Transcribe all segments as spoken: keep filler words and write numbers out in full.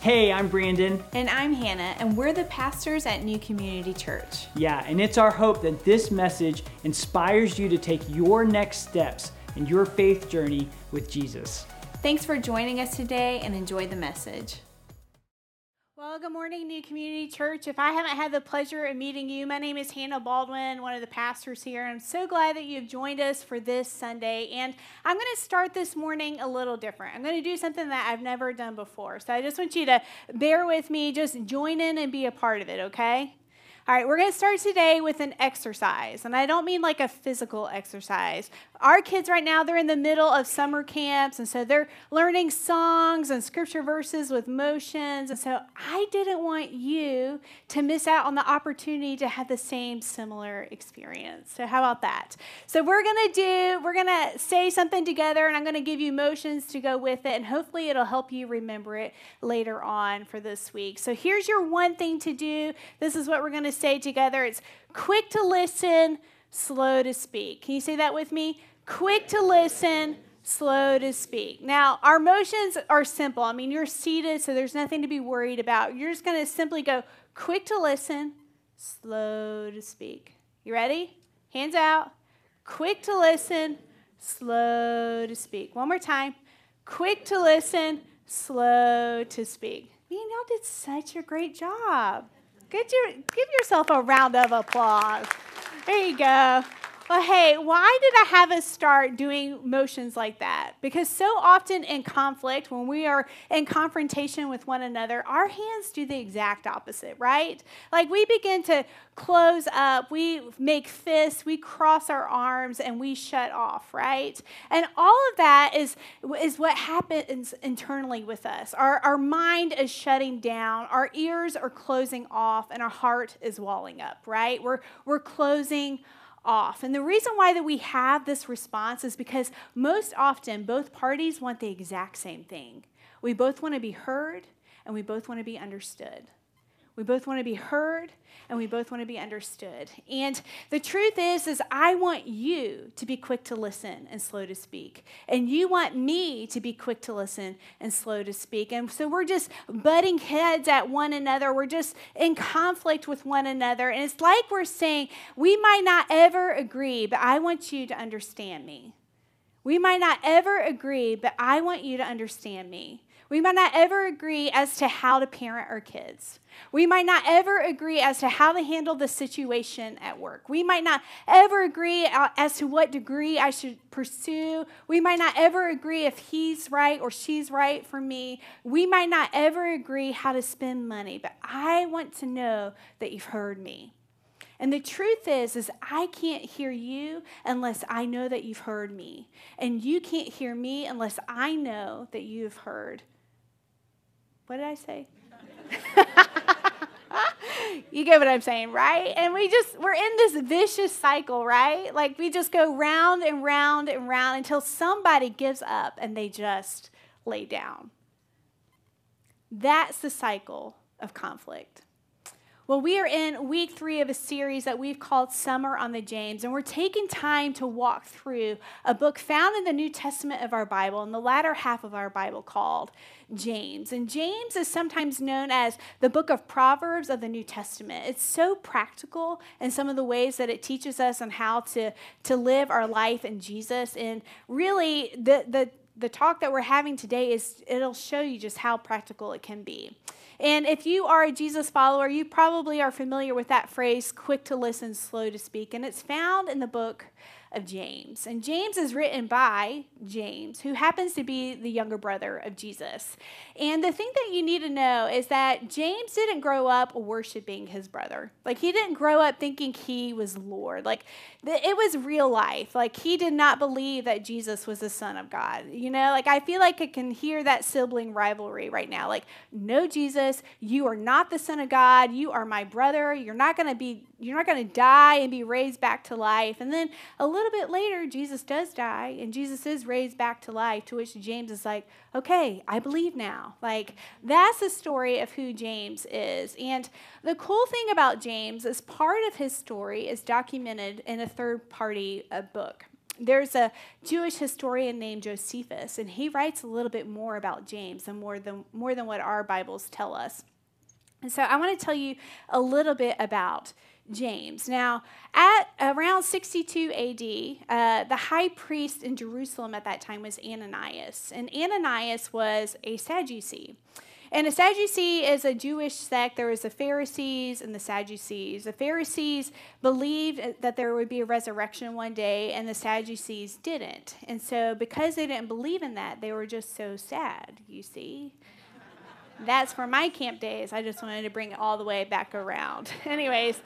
Hey, I'm Brandon. And I'm Hannah, and we're the pastors at New Community Church. Yeah, and it's our hope that this message inspires you to take your next steps in your faith journey with Jesus. Thanks for joining us today, and enjoy the message. Well, good morning, New Community Church. If I haven't had the pleasure of meeting you, my name is Hannah Baldwin, one of the pastors here. I'm so glad that you've joined us for this Sunday. And I'm going to start this morning a little different. I'm going to do something that I've never done before. So I just want you to bear with me. Just join in and be a part of it, okay? All right, we're going to start today with an exercise, and I don't mean like a physical exercise. Our kids right now, they're in the middle of summer camps, and so they're learning songs and scripture verses with motions, and so I didn't want you to miss out on the opportunity to have the same similar experience. So how about that? So we're going to do, we're going to say something together, and I'm going to give you motions to go with it, and hopefully it'll help you remember it later on for this week. So here's your one thing to do. This is what we're going to say together. It's quick to listen, slow to speak. Can you say that with me? Quick to listen, slow to speak. Now, our motions are simple. I mean, you're seated, so there's nothing to be worried about. You're just going to simply go quick to listen, slow to speak. You ready? Hands out. Quick to listen, slow to speak. One more time. Quick to listen, slow to speak. Man, y'all did such a great job. Could you give yourself a round of applause? There you go. Well, hey, why did I have us start doing motions like that? Because so often in conflict, when we are in confrontation with one another, our hands do the exact opposite, right? Like we begin to close up, we make fists, we cross our arms, and we shut off, right? And all of that is, is what happens internally with us. Our, our mind is shutting down, our ears are closing off, and our heart is walling up, right? We're, we're closing off. And the reason why that we have this response is because most often both parties want the exact same thing. We both want to be heard, and we both want to be understood. We both want to be heard, and we both want to be understood. And the truth is, is I want you to be quick to listen and slow to speak. And you want me to be quick to listen and slow to speak. And so we're just butting heads at one another. We're just in conflict with one another. And it's like we're saying, we might not ever agree, but I want you to understand me. We might not ever agree, but I want you to understand me. We might not ever agree as to how to parent our kids. We might not ever agree as to how to handle the situation at work. We might not ever agree as to what degree I should pursue. We might not ever agree if he's right or she's right for me. We might not ever agree how to spend money, but I want to know that you've heard me. And the truth is, is I can't hear you unless I know that you've heard me. And you can't hear me unless I know that you've heard. What did I say? You get what I'm saying, right? And we just, we're in this vicious cycle, right? Like we just go round and round and round until somebody gives up and they just lay down. That's the cycle of conflict. Well, we are in week three of a series that we've called Summer on the James, and we're taking time to walk through a book found in the New Testament of our Bible, in the latter half of our Bible, called James. And James is sometimes known as the book of Proverbs of the New Testament. It's so practical in some of the ways that it teaches us on how to, to live our life in Jesus. And really, the, the The talk that we're having today is, it'll show you just how practical it can be. And if you are a Jesus follower, you probably are familiar with that phrase, quick to listen, slow to speak. And it's found in the book of James. And James is written by James, who happens to be the younger brother of Jesus. And the thing that you need to know is that James didn't grow up worshiping his brother. Like, he didn't grow up thinking he was Lord. Like, it was real life. Like, he did not believe that Jesus was the Son of God. You You know, like I feel like I can hear that sibling rivalry right now. Like, no, Jesus, you are not the Son of God. You are my brother. You're not going to be, you're not going to die and be raised back to life. And then a little bit later, Jesus does die, and Jesus is raised back to life, to which James is like, okay, I believe now. Like, that's the story of who James is. And the cool thing about James is part of his story is documented in a third-party book. There's a Jewish historian named Josephus, and he writes a little bit more about James and more than, more than what our Bibles tell us. And so I want to tell you a little bit about James. Now, at around sixty-two A D, uh, the high priest in Jerusalem at that time was Ananias, and Ananias was a Sadducee. And a Sadducee is a Jewish sect. There was the Pharisees and the Sadducees. The Pharisees believed that there would be a resurrection one day, and the Sadducees didn't. And so because they didn't believe in that, they were just so sad, you see. That's for my camp days. I just wanted to bring it all the way back around. Anyways,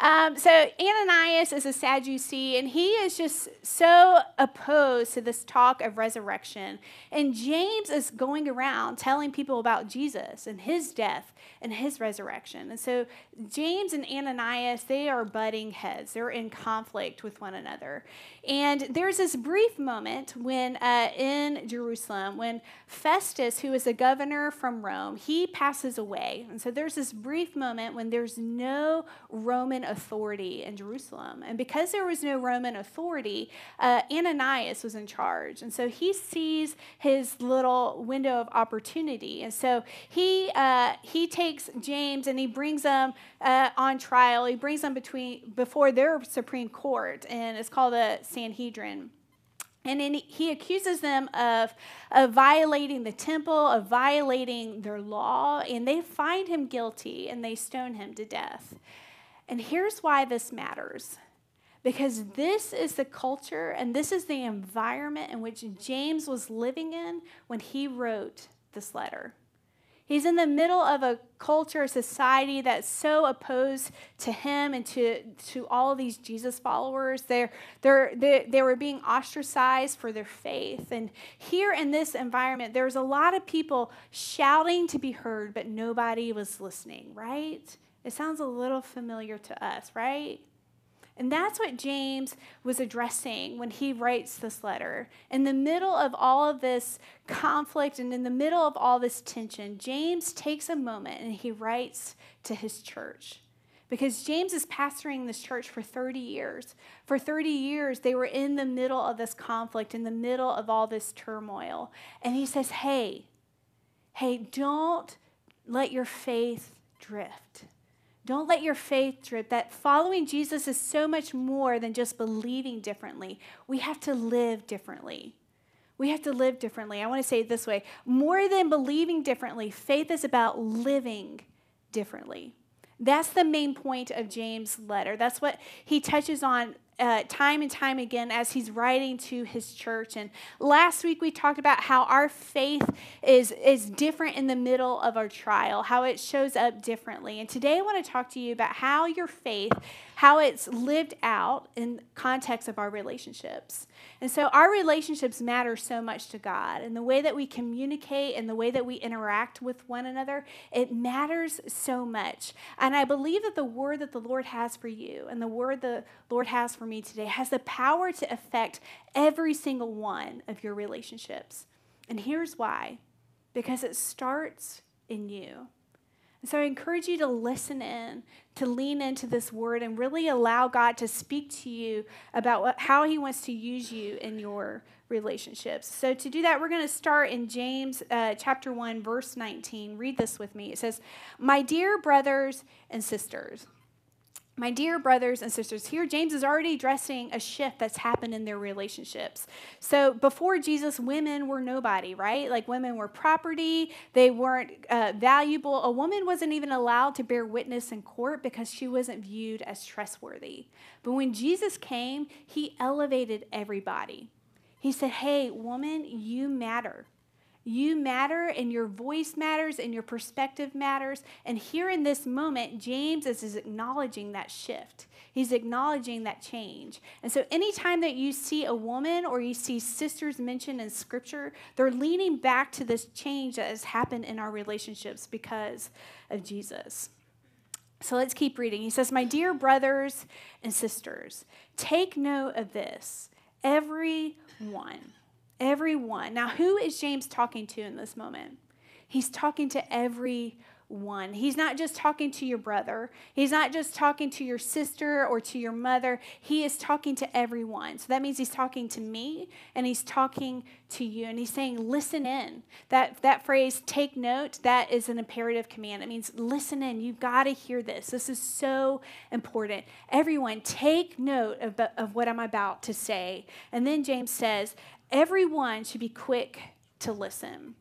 um, so Ananias is a Sadducee, and he is just so opposed to this talk of resurrection. And James is going around telling people about Jesus and his death and his resurrection. And so James and Ananias, they are butting heads. They're in conflict with one another. And there's this brief moment when uh, in Jerusalem, when Festus, who is the governor from Rome, he passes away. And so there's this brief moment when there's no Roman authority in Jerusalem. And because there was no Roman authority, uh, Ananias was in charge. And so he sees his little window of opportunity. And so he, uh, he takes James and he brings him uh, on trial. He brings him between, before their Supreme Court, and it's called the Sanhedrin. And then he accuses them of, of violating the temple, of violating their law, and they find him guilty, and they stone him to death. And here's why this matters. Because this is the culture, and this is the environment in which James was living in when he wrote this letter. He's in the middle of a culture, a society that's so opposed to him and to, to all of these Jesus followers. They're, they're, they, they were being ostracized for their faith. And here in this environment, there was a lot of people shouting to be heard, but nobody was listening, right? It sounds a little familiar to us, right? And that's what James was addressing when he writes this letter. In the middle of all of this conflict and in the middle of all this tension, James takes a moment and he writes to his church. Because James is pastoring this church for thirty years. For thirty years, they were in the middle of this conflict, in the middle of all this turmoil. And he says, hey, hey, don't let your faith drift. Don't let your faith drift, that following Jesus is so much more than just believing differently. We have to live differently. We have to live differently. I want to say it this way. More than believing differently, faith is about living differently. That's the main point of James' letter. That's what he touches on Uh, time and time again as he's writing to his church. And last week we talked about how our faith is, is different in the middle of our trial, how it shows up differently. And today I want to talk to you about how your faith, how it's lived out in context of our relationships. And so our relationships matter so much to God, and the way that we communicate and the way that we interact with one another, it matters so much. And I believe that the word that the Lord has for you and the word the Lord has for me today has the power to affect every single one of your relationships. And here's why. Because it starts in you. And so I encourage you to listen in, to lean into this word, and really allow God to speak to you about what, how he wants to use you in your relationships. So to do that, we're going to start in James uh, chapter one, verse nineteen. Read this with me. It says, my dear brothers and sisters. My dear brothers and sisters, here James is already addressing a shift that's happened in their relationships. So before Jesus, women were nobody, right? Like women were property. They weren't uh, valuable. A woman wasn't even allowed to bear witness in court because she wasn't viewed as trustworthy. But when Jesus came, he elevated everybody. He said, hey, woman, you matter. You matter, and your voice matters, and your perspective matters. And here in this moment, James is, is acknowledging that shift. He's acknowledging that change. And so anytime that you see a woman or you see sisters mentioned in Scripture, they're leaning back to this change that has happened in our relationships because of Jesus. So let's keep reading. He says, my dear brothers and sisters, take note of this, everyone. Everyone. Now, who is James talking to in this moment? He's talking to everyone. one. He's not just talking to your brother. He's not just talking to your sister or to your mother. He is talking to everyone. So that means he's talking to me and he's talking to you. And he's saying, listen in. That, that phrase, take note, that is an imperative command. It means listen in. You've got to hear this. This is so important. Everyone, take note of, of what I'm about to say. And then James says, everyone should be quick to listen.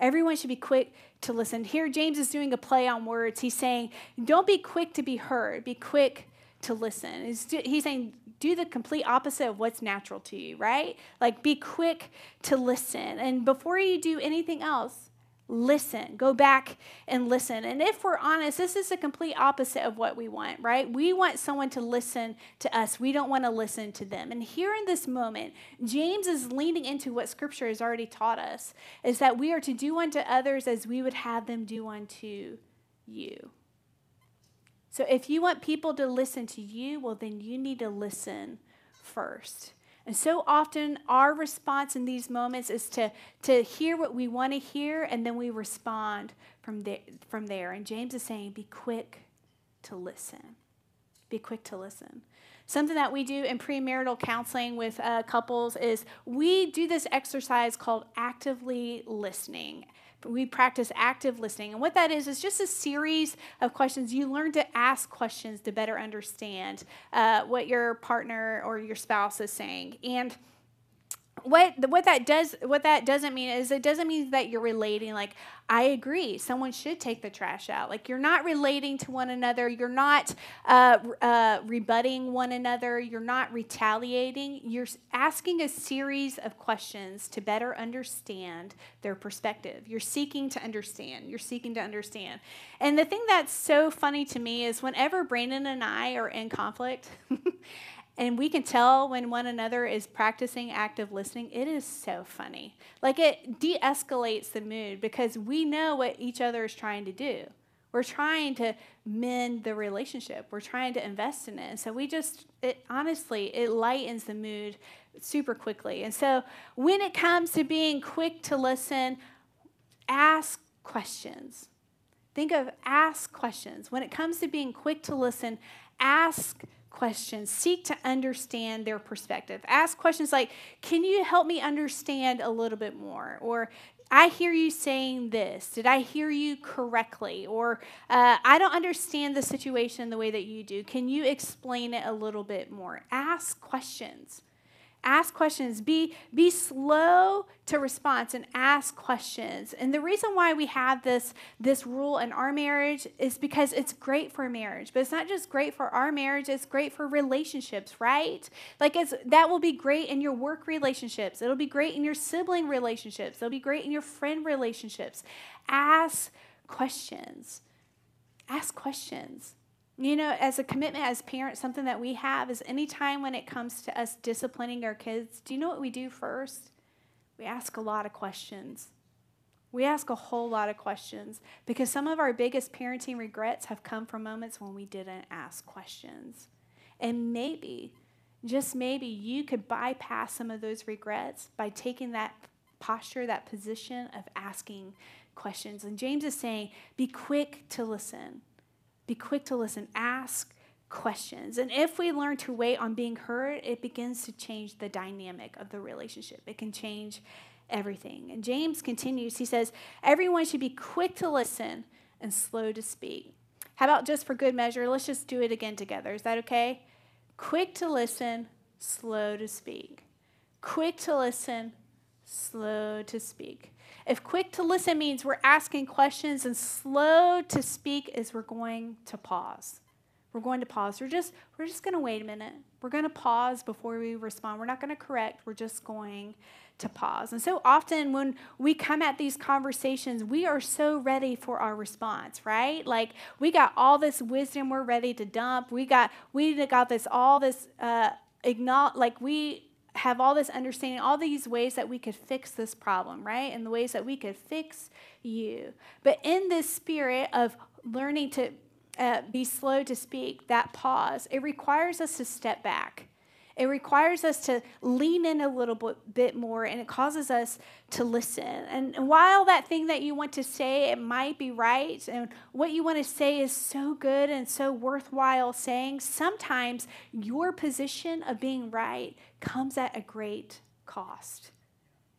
Everyone should be quick to listen. Here, James is doing a play on words. He's saying, don't be quick to be heard. Be quick to listen. He's saying, do the complete opposite of what's natural to you, right? Like, be quick to listen. And before you do anything else, listen. Go back and listen. And if we're honest, this is the complete opposite of what we want, right? We want someone to listen to us. We don't want to listen to them. And here in this moment, James is leaning into what Scripture has already taught us, is that we are to do unto others as we would have them do unto you. So if you want people to listen to you, well, then you need to listen first. And so often our response in these moments is to, to hear what we want to hear, and then we respond from there, from there. And James is saying, be quick to listen. Be quick to listen. Something that we do in premarital counseling with uh, couples is we do this exercise called actively listening. We practice active listening. And what that is is just a series of questions. You learn to ask questions to better understand uh, what your partner or your spouse is saying. And what what that does what that doesn't mean is it doesn't mean that you're relating like, I agree, someone should take the trash out. Like, you're not relating to one another. You're not uh, uh, rebutting one another. You're not retaliating. You're asking a series of questions to better understand their perspective. You're seeking to understand. You're seeking to understand. And the thing that's so funny to me is whenever Brandon and I are in conflict, and we can tell when one another is practicing active listening, it is so funny. Like, it de-escalates the mood because we know what each other is trying to do. We're trying to mend the relationship. We're trying to invest in it. And so we just, it, honestly, it lightens the mood super quickly. And so when it comes to being quick to listen, ask questions. Think of ask questions. When it comes to being quick to listen, ask questions. Questions. Seek to understand their perspective. Ask questions like, can you help me understand a little bit more? Or, I hear you saying this. Did I hear you correctly? Or, uh, I don't understand the situation the way that you do. Can you explain it a little bit more? Ask questions. Ask questions. Be, be slow to response and ask questions. And the reason why we have this, this rule in our marriage is because it's great for marriage. But it's not just great for our marriage. It's great for relationships, right? Like, it's, that will be great in your work relationships. It'll be great in your sibling relationships. It'll be great in your friend relationships. Ask questions. Ask questions. You know, as a commitment as parents, something that we have is any time when it comes to us disciplining our kids, do you know what we do first? We ask a lot of questions. We ask a whole lot of questions because some of our biggest parenting regrets have come from moments when we didn't ask questions. And maybe, just maybe, you could bypass some of those regrets by taking that posture, that position of asking questions. And James is saying, be quick to listen. Be quick to listen. Ask questions. And if we learn to wait on being heard, it begins to change the dynamic of the relationship. It can change everything. And James continues. He says, everyone should be quick to listen and slow to speak. How about just for good measure? Let's just do it again together. Is that okay? Quick to listen, slow to speak. Quick to listen, slow to speak. If quick to listen means we're asking questions and slow to speak is we're going to pause. We're going to pause. We're just, we're just going to wait a minute. We're going to pause before we respond. We're not going to correct. We're just going to pause. And so often when we come at these conversations, we are so ready for our response, right? Like, we got all this wisdom we're ready to dump. We got, we got this, all this, uh, igno- like we, have all this understanding, all these ways that we could fix this problem, right? And the ways that we could fix you. But in this spirit of learning to uh, be slow to speak, that pause, it requires us to step back. It requires us to lean in a little bit, bit more, and it causes us to listen. And while that thing that you want to say, it might be right, and what you want to say is so good and so worthwhile saying, sometimes your position of being right comes at a great cost.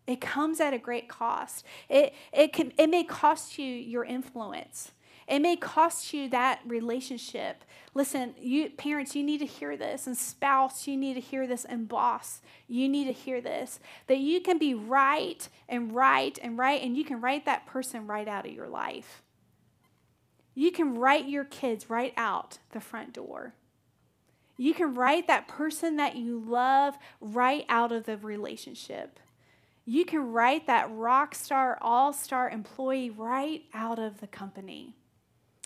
It comes at a great cost. It, it, can, it may cost you your influence. It may cost you that relationship. Listen, you parents, you need to hear this, and spouse, you need to hear this, and boss, you need to hear this, that you can be right and right and right, and you can write that person right out of your life. You can write your kids right out the front door. You can write that person that you love right out of the relationship. You can write that rock star, all-star employee right out of the company.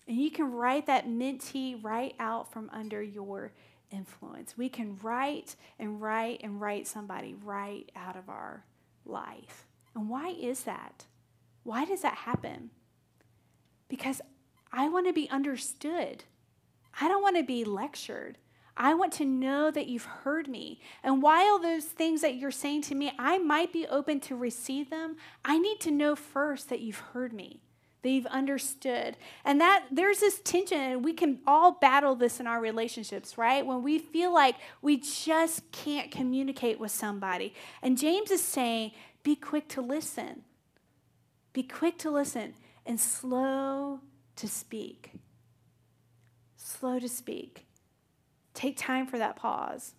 And you can write that mentee right out from under your influence. We can write and write and write somebody right out of our life. And why is that? Why does that happen? Because I want to be understood. I don't want to be lectured. I want to know that you've heard me. And while those things that you're saying to me, I might be open to receive them, I need to know first that you've heard me, that you've understood. And that there's this tension, and we can all battle this in our relationships, right? When we feel like we just can't communicate with somebody. And James is saying, be quick to listen. Be quick to listen and slow to speak. Slow to speak. Take time for that pause.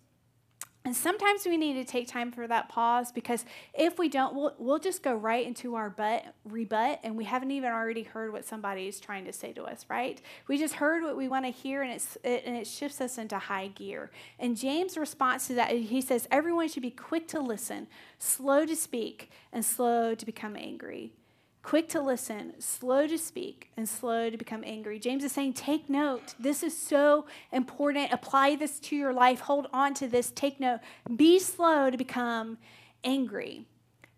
And sometimes we need to take time for that pause, because if we don't, we'll, we'll just go right into our but, rebut, and we haven't even already heard what somebody is trying to say to us, right? We just heard what we want to hear, and, it's, it, and it shifts us into high gear. And James' response to that, he says, everyone should be quick to listen, slow to speak, and slow to become angry. Quick to listen, slow to speak, and slow to become angry. James is saying, take note. This is so important. Apply this to your life. Hold on to this. Take note. Be slow to become angry.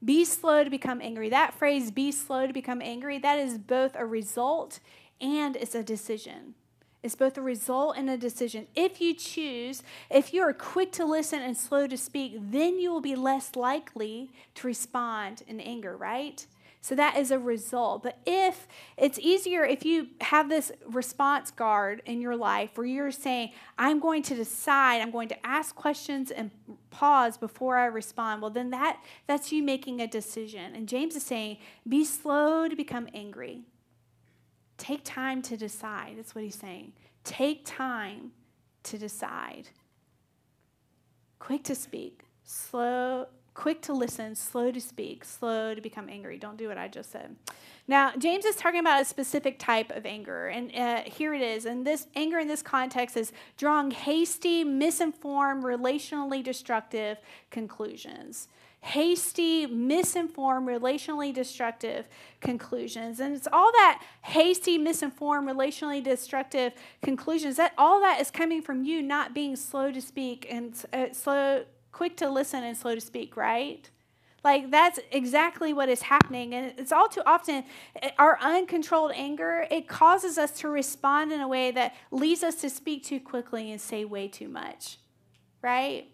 Be slow to become angry. That phrase, be slow to become angry, that is both a result and it's a decision. It's both a result and a decision. If you choose, if you are quick to listen and slow to speak, then you will be less likely to respond in anger, right? So that is a result. But if it's easier, if you have this response guard in your life where you're saying, I'm going to decide, I'm going to ask questions and pause before I respond, well, then that, that's you making a decision. And James is saying, be slow to become angry. Take time to decide. That's what he's saying. Take time to decide. Quick to speak, slow Quick to listen, slow to speak, slow to become angry. Don't do what I just said. Now, James is talking about a specific type of anger, and uh, here it is. And this anger in this context is drawing hasty, misinformed, relationally destructive conclusions. Hasty, misinformed, relationally destructive conclusions. And it's all that hasty, misinformed, relationally destructive conclusions, that all that is coming from you not being slow to speak and uh, slow quick to listen and slow to speak, right? Like, that's exactly what is happening. And it's all too often our uncontrolled anger, it causes us to respond in a way that leads us to speak too quickly and say way too much, right?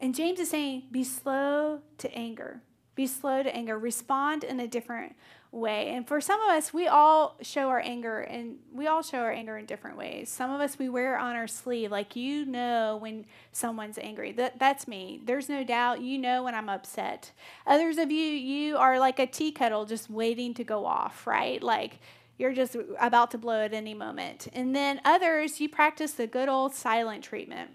And James is saying, be slow to anger. Be slow to anger. Respond in a different way. And for some of us, we all show our anger, and we all show our anger in different ways. Some of us, we wear it on our sleeve. Like, you know when someone's angry. That, that's me. There's no doubt. You know when I'm upset. Others of you, you are like a tea kettle just waiting to go off, right? Like, you're just about to blow at any moment. And then others, you practice the good old silent treatment.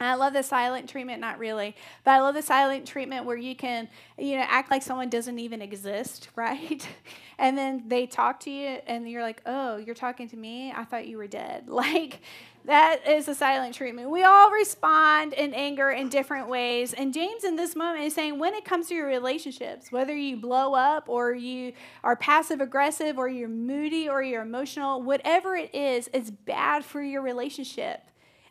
And I love the silent treatment, not really, but I love the silent treatment where you can, you know, act like someone doesn't even exist, right? And then they talk to you, and you're like, oh, you're talking to me? I thought you were dead. Like, that is a silent treatment. We all respond in anger in different ways. And James in this moment is saying, when it comes to your relationships, whether you blow up or you are passive aggressive or you're moody or you're emotional, whatever it is, it's bad for your relationship.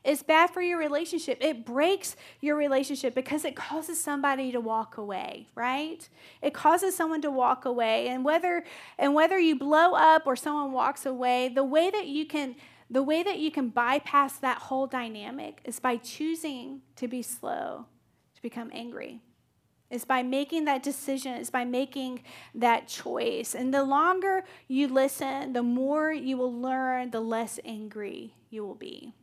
It's bad for your relationship. It breaks your relationship because it causes somebody to walk away, right? It causes someone to walk away. And whether and whether you blow up or someone walks away, the way that you can The way that you can bypass that whole dynamic is by choosing to be slow, to become angry. It's by making that decision. It's by making that choice. And the longer you listen, the more you will learn, the less angry you will be.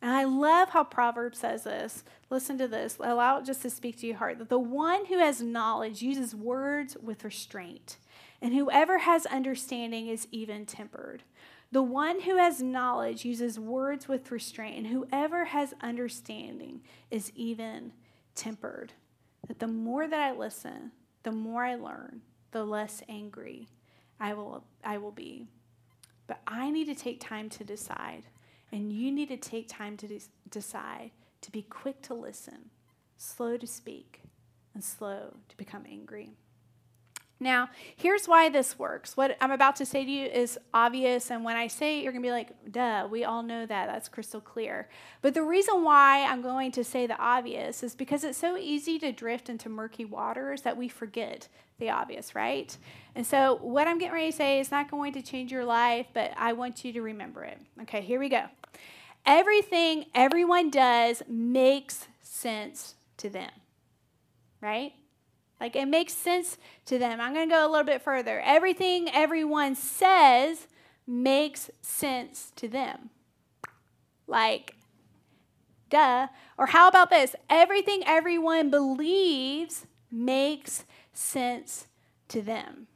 And I love how Proverbs says this. Listen to this. Allow it just to speak to your heart. That the one who has knowledge uses words with restraint, and whoever has understanding is even-tempered. The one who has knowledge uses words with restraint, and whoever has understanding is even-tempered. That the more that I listen, the more I learn, the less angry I will, I will be. But I need to take time to decide. And you need to take time to des- decide to be quick to listen, slow to speak, and slow to become angry. Now, here's why this works. What I'm about to say to you is obvious, and when I say it, you're going to be like, duh, we all know that. That's crystal clear. But the reason why I'm going to say the obvious is because it's so easy to drift into murky waters that we forget the obvious, right? And so what I'm getting ready to say is not going to change your life, but I want you to remember it. Okay, here we go. Everything everyone does makes sense to them, right? Like, it makes sense to them. I'm going to go a little bit further. Everything everyone says makes sense to them. Like, duh. Or how about this? Everything everyone believes makes sense to them.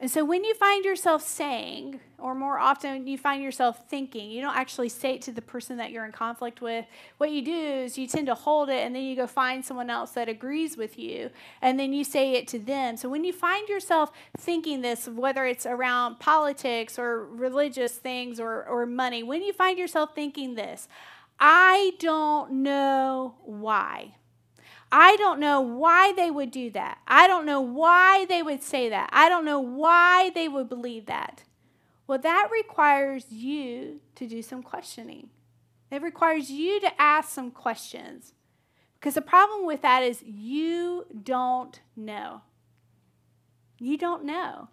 And so when you find yourself saying, or more often you find yourself thinking, you don't actually say it to the person that you're in conflict with. What you do is you tend to hold it, and then you go find someone else that agrees with you, and then you say it to them. So when you find yourself thinking this, whether it's around politics or religious things or, or money, when you find yourself thinking this, I don't know why. I don't know why they would do that. I don't know why they would say that. I don't know why they would believe that. Well, that requires you to do some questioning. It requires you to ask some questions. Because the problem with that is you don't know. You don't know.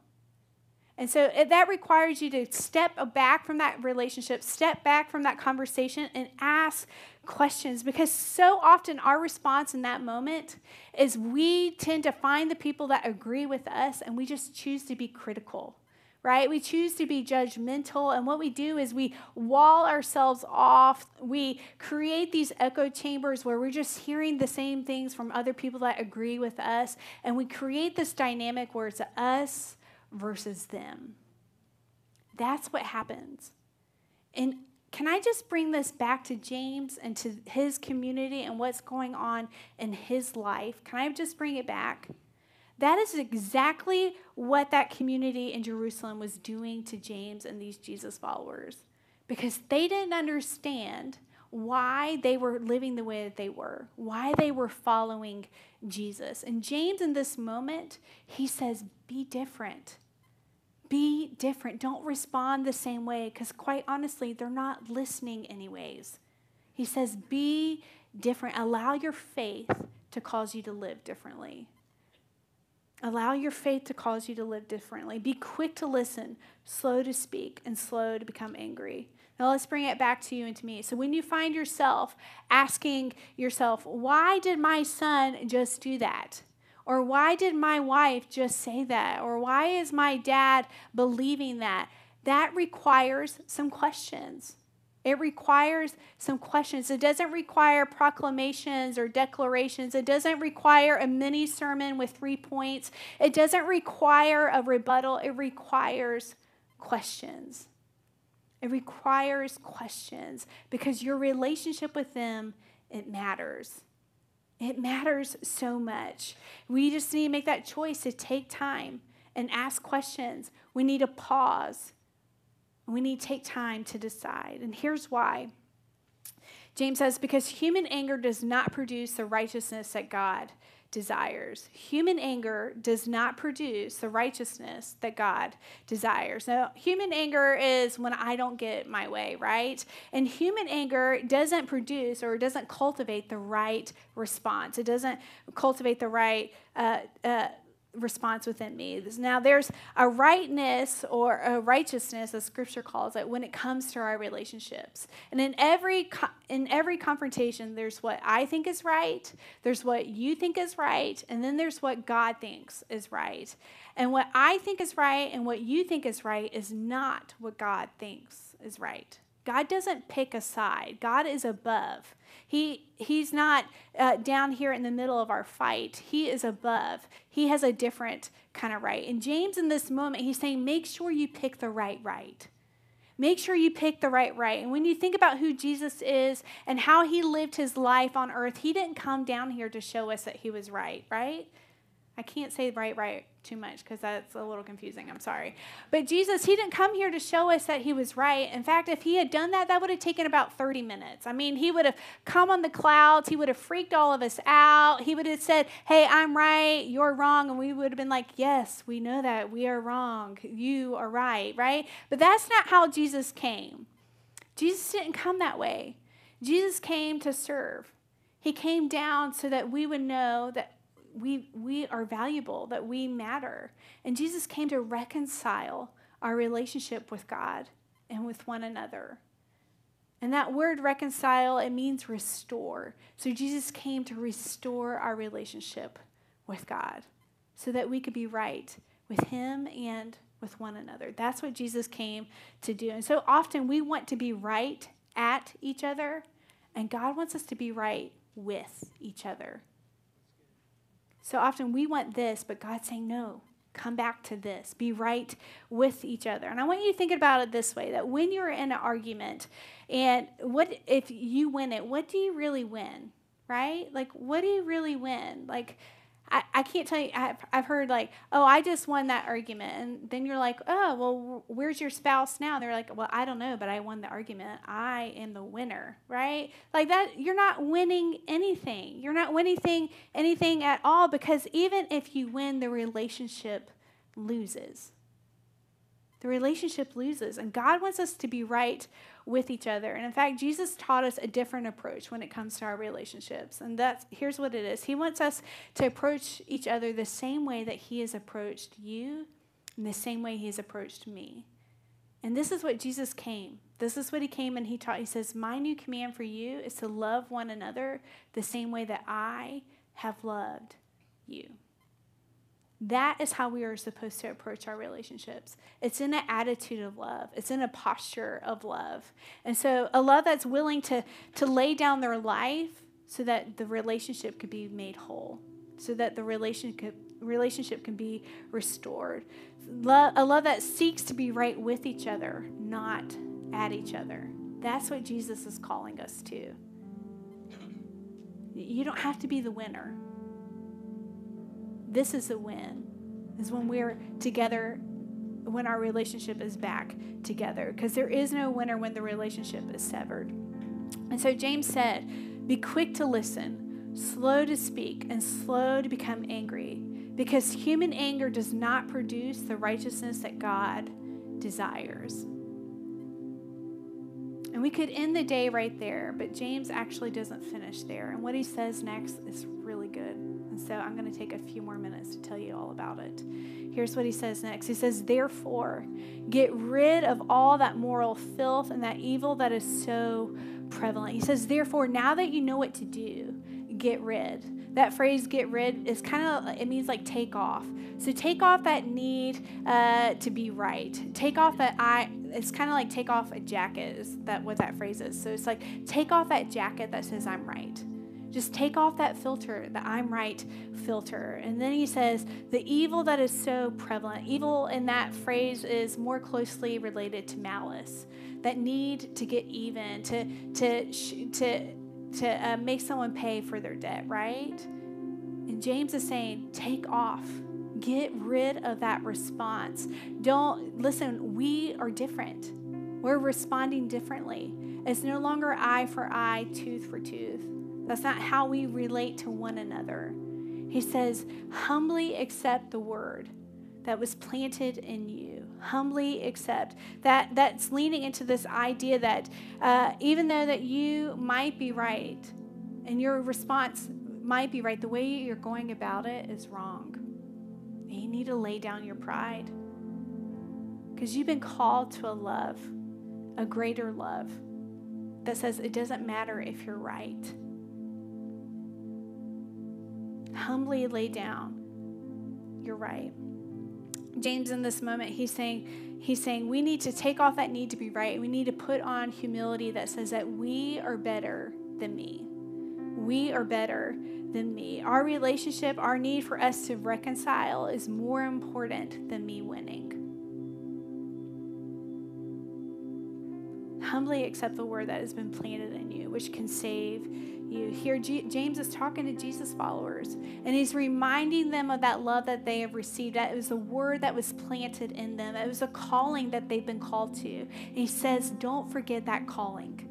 And so that requires you to step back from that relationship, step back from that conversation, and ask questions. Because so often our response in that moment is we tend to find the people that agree with us, and we just choose to be critical, right? We choose to be judgmental. And what we do is we wall ourselves off. We create these echo chambers where we're just hearing the same things from other people that agree with us. And we create this dynamic where it's us versus them. That's what happens. And can I just bring this back to James and to his community and what's going on in his life? Can I just bring it back? That is exactly what that community in Jerusalem was doing to James and these Jesus followers, because they didn't understand why they were living the way that they were, why they were following Jesus. And James, in this moment, he says, be different. Be different. Don't respond the same way, because quite honestly, they're not listening anyways. He says, be different. Allow your faith to cause you to live differently. Allow your faith to cause you to live differently. Be quick to listen, slow to speak, and slow to become angry. Now let's bring it back to you and to me. So when you find yourself asking yourself, why did my son just do that? Or why did my wife just say that? Or why is my dad believing that? That requires some questions. It requires some questions. It doesn't require proclamations or declarations. It doesn't require a mini sermon with three points. It doesn't require a rebuttal. It requires questions. It requires questions, because your relationship with them, it matters. It matters so much. We just need to make that choice to take time and ask questions. We need to pause. We need to take time to decide. And here's why. James says, because human anger does not produce the righteousness that God desires. Human anger does not produce the righteousness that God desires. Now, human anger is when I don't get my way, right? And human anger doesn't produce or doesn't cultivate the right response. It doesn't cultivate the right uh, uh, response within me. Now, there's a rightness or a righteousness, as Scripture calls it, when it comes to our relationships. And in every in every confrontation, there's what I think is right, there's what you think is right, and then there's what God thinks is right. And what I think is right and what you think is right is not what God thinks is right. God doesn't pick a side. God is above. He, he's not uh, down here in the middle of our fight. He is above. He has a different kind of right. And James, in this moment, he's saying, make sure you pick the right right. Make sure you pick the right right. And when you think about who Jesus is and how he lived his life on earth, he didn't come down here to show us that he was right, right? I can't say right, right too much because that's a little confusing. I'm sorry. But Jesus, he didn't come here to show us that he was right. In fact, if he had done that, that would have taken about thirty minutes. I mean, he would have come on the clouds. He would have freaked all of us out. He would have said, hey, I'm right. You're wrong. And we would have been like, yes, we know that. We are wrong. You are right, right? But that's not how Jesus came. Jesus didn't come that way. Jesus came to serve. He came down so that we would know that We we are valuable, that we matter. And Jesus came to reconcile our relationship with God and with one another. And that word reconcile, it means restore. So Jesus came to restore our relationship with God so that we could be right with him and with one another. That's what Jesus came to do. And so often we want to be right at each other, and God wants us to be right with each other. So often we want this, but God's saying, no, come back to this. Be right with each other. And I want you to think about it this way, that when you're in an argument, and what if you win it, what do you really win, right? Like, what do you really win? Like, I, I can't tell you, I've, I've heard like, oh, I just won that argument. And then you're like, oh, well, where's your spouse now? They're like, well, I don't know, but I won the argument. I am the winner, right? Like that, you're not winning anything. You're not winning anything, anything at all, because even if you win, the relationship loses. The relationship loses. And God wants us to be right with each other. And in fact, Jesus taught us a different approach when it comes to our relationships. And that's, here's what it is. He wants us to approach each other the same way that he has approached you and the same way he has approached me. And this is what Jesus came. This is what he came and he taught. He says, my new command for you is to love one another the same way that I have loved you. That is how we are supposed to approach our relationships. It's in an attitude of love. It's in a posture of love. And so a love that's willing to, to lay down their life so that the relationship could be made whole, so that the relationship, relationship can be restored. Love, a love that seeks to be right with each other, not at each other. That's what Jesus is calling us to. You don't have to be the winner. This is a win, is when we're together, when our relationship is back together, because there is no winner when the relationship is severed. And so James said, be quick to listen, slow to speak, and slow to become angry, because human anger does not produce the righteousness that God desires. And we could end the day right there, but James actually doesn't finish there. And what he says next is really good. And so I'm going to take a few more minutes to tell you all about it. Here's what he says next. He says, therefore, get rid of all that moral filth and that evil that is so prevalent. He says, therefore, now that you know what to do, get rid. That phrase, get rid, is kind of, it means like take off. So take off that need uh, to be right. Take off that I, it's kind of like take off a jacket is that what that phrase is. So it's like take off that jacket that says I'm right. Just take off that filter, the I'm right filter. And then he says, the evil that is so prevalent. Evil in that phrase is more closely related to malice, that need to get even, to to to to uh, make someone pay for their debt, right? And James is saying, take off. Get rid of that response. Don't, listen, we are different. We're responding differently. It's no longer eye for eye, tooth for tooth. That's not how we relate to one another. He says, humbly accept the word that was planted in you. Humbly accept. That, that's leaning into this idea that uh, even though that you might be right and your response might be right, the way you're going about it is wrong. you need to lay down your pride, because you've been called to a love, a greater love that says it doesn't matter if you're right. Humbly lay down your right. James, in this moment, he's saying, he's saying we need to take off that need to be right. We need to put on humility that says that we are better than me. We are better than me. Our relationship, our need for us to reconcile is more important than me winning. Humbly accept the word that has been planted in you, which can save you. Here, G- James is talking to Jesus' followers, and he's reminding them of that love that they have received, that it was a word that was planted in them. It was a calling that they've been called to. And he says, don't forget that calling.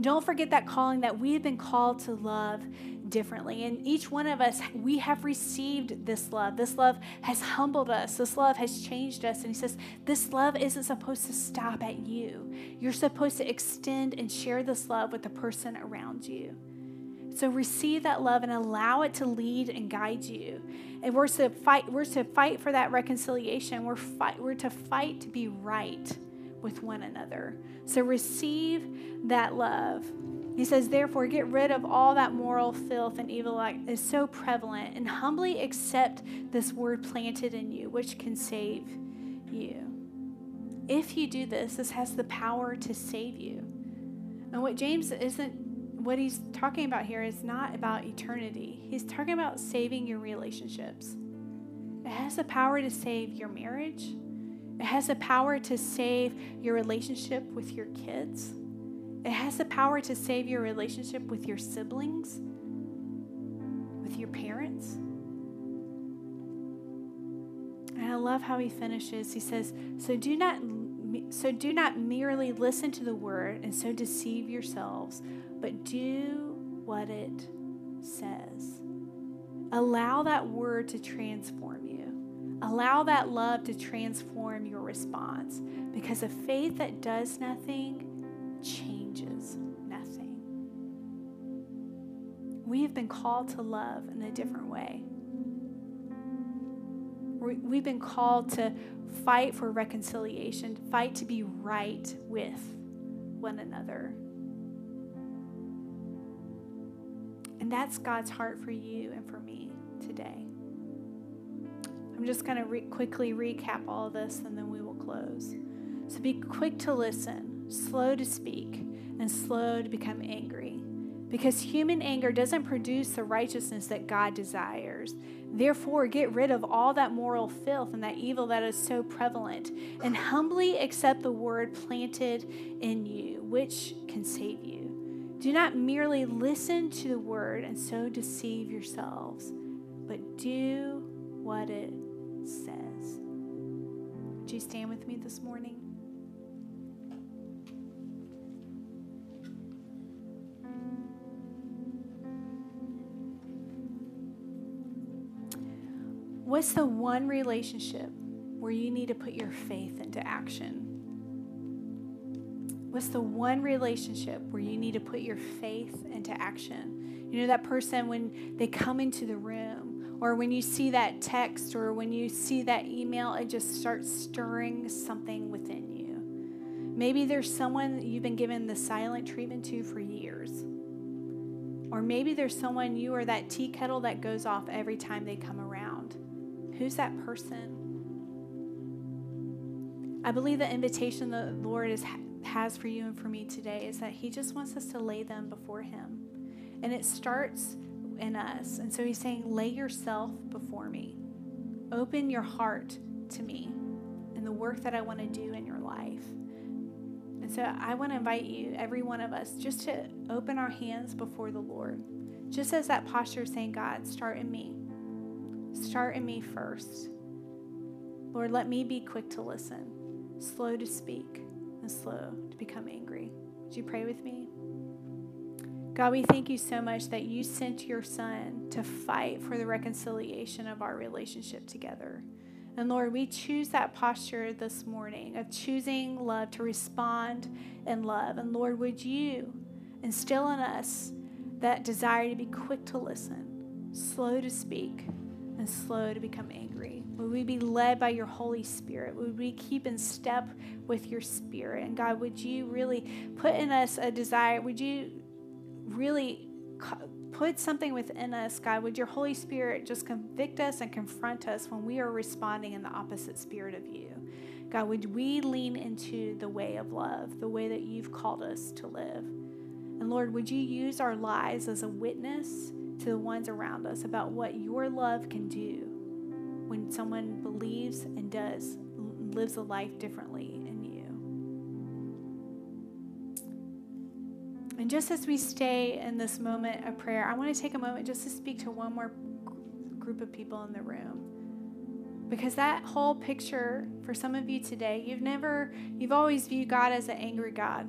Don't forget that calling that we've been called to love differently. And each one of us, we have received this love. This love has humbled us. This love has changed us. And he says, this love isn't supposed to stop at you. You're supposed to extend and share this love with the person around you. So receive that love and allow it to lead and guide you. And we're to fight, we're to fight for that reconciliation. We're fight, we're to fight to be right with one another. So receive that love. He says, therefore, get rid of all that moral filth and evil that is so prevalent, and humbly accept this word planted in you, which can save you. If you do this, this has the power to save you. And what James isn't, what he's talking about here is not about eternity. He's talking about saving your relationships. It has the power to save your marriage. It has the power to save your relationship with your kids. It has the power to save your relationship with your siblings, with your parents. And I love how he finishes. He says, so do not so do not merely listen to the word and so deceive yourselves, but do what it says. Allow that word to transform you. Allow that love to transform your response, because a faith that does nothing changes nothing. We have been called to love in a different way. We've been called to fight for reconciliation, fight to be right with one another. And that's God's heart for you and for me today. I'm just going to re- quickly recap all this, and then we will close. So be quick to listen, slow to speak, and slow to become angry, because human anger doesn't produce the righteousness that God desires. Therefore, get rid of all that moral filth and that evil that is so prevalent, and humbly accept the word planted in you, which can save you. Do not merely listen to the word and so deceive yourselves, but do what it says. Would you stand with me this morning? What's the one relationship where you need to put your faith into action? What's the one relationship where you need to put your faith into action? You know, that person when they come into the room, or when you see that text, or when you see that email, it just starts stirring something within you. Maybe there's someone that you've been given the silent treatment to for years. Or maybe there's someone you are that tea kettle that goes off every time they come around. Who's that person? I believe the invitation the Lord is has for you and for me today is that he just wants us to lay them before him. And it starts in us. And so he's saying, lay yourself before me. Open your heart to me and the work that I want to do in your life. And so I want to invite you, every one of us, just to open our hands before the Lord. Just as that posture of saying, God, start in me. Start in me first. Lord, let me be quick to listen, slow to speak, and slow to become angry. Would you pray with me? God, we thank you so much that you sent your son to fight for the reconciliation of our relationship together. And Lord, we choose that posture this morning of choosing love, to respond in love. And Lord, would you instill in us that desire to be quick to listen, slow to speak, and slow to become angry. Would we be led by your Holy Spirit? Would we keep in step with your Spirit? And God, would you really put in us a desire? Would you really put something within us, God? Would your Holy Spirit just convict us and confront us when we are responding in the opposite spirit of you? God, would we lean into the way of love, the way that you've called us to live? And Lord, would you use our lives as a witness to the ones around us about what your love can do when someone believes and does, lives a life differently in you. And just as we stay in this moment of prayer, I want to take a moment just to speak to one more group of people in the room. Because that whole picture, for some of you today, you've never, you've always viewed God as an angry God.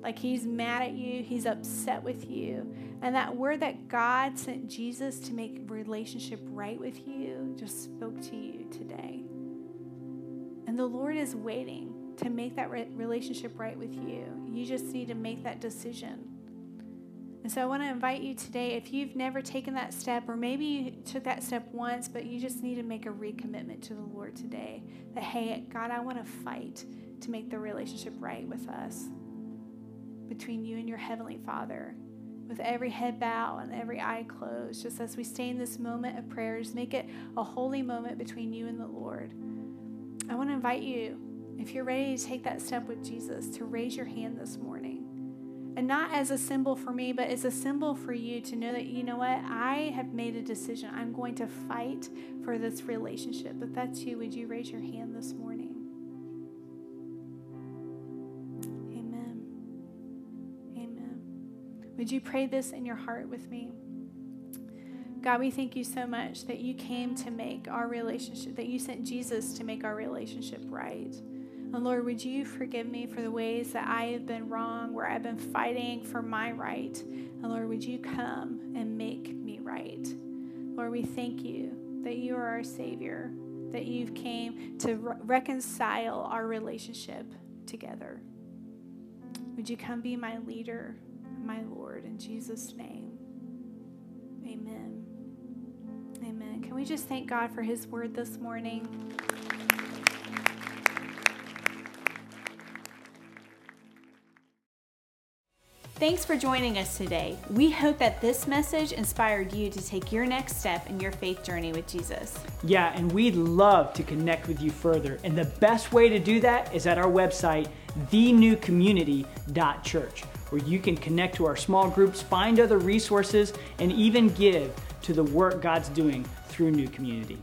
Like he's mad at you, he's upset with you. And that word that God sent Jesus to make relationship right with you just spoke to you today. And the Lord is waiting to make that re- relationship right with you. You just need to make that decision. And so I want to invite you today, if you've never taken that step, or maybe you took that step once, but you just need to make a recommitment to the Lord today, that, hey, God, I want to fight to make the relationship right with us, between you and your Heavenly Father, with every head bow and every eye closed. Just as we stay in this moment of prayers, make it a holy moment between you and the Lord. I want to invite you, if you're ready to take that step with Jesus, to raise your hand this morning. And not as a symbol for me, but as a symbol for you to know that, you know what, I have made a decision. I'm going to fight for this relationship. If that's you, would you raise your hand this morning? Amen. Amen. Would you pray this in your heart with me? God, we thank you so much that you came to make our relationship, that you sent Jesus to make our relationship right. And Lord, would you forgive me for the ways that I have been wrong, where I've been fighting for my right. And Lord, would you come and make me right? Lord, we thank you that you are our Savior, that you've came to re- reconcile our relationship together. Would you come be my leader, my Lord, in Jesus' name? Amen. Amen. Can we just thank God for his word this morning? Thanks for joining us today. We hope that this message inspired you to take your next step in your faith journey with Jesus. Yeah, and we'd love to connect with you further. And the best way to do that is at our website, the new community dot church, where you can connect to our small groups, find other resources, and even give to the work God's doing through New Community.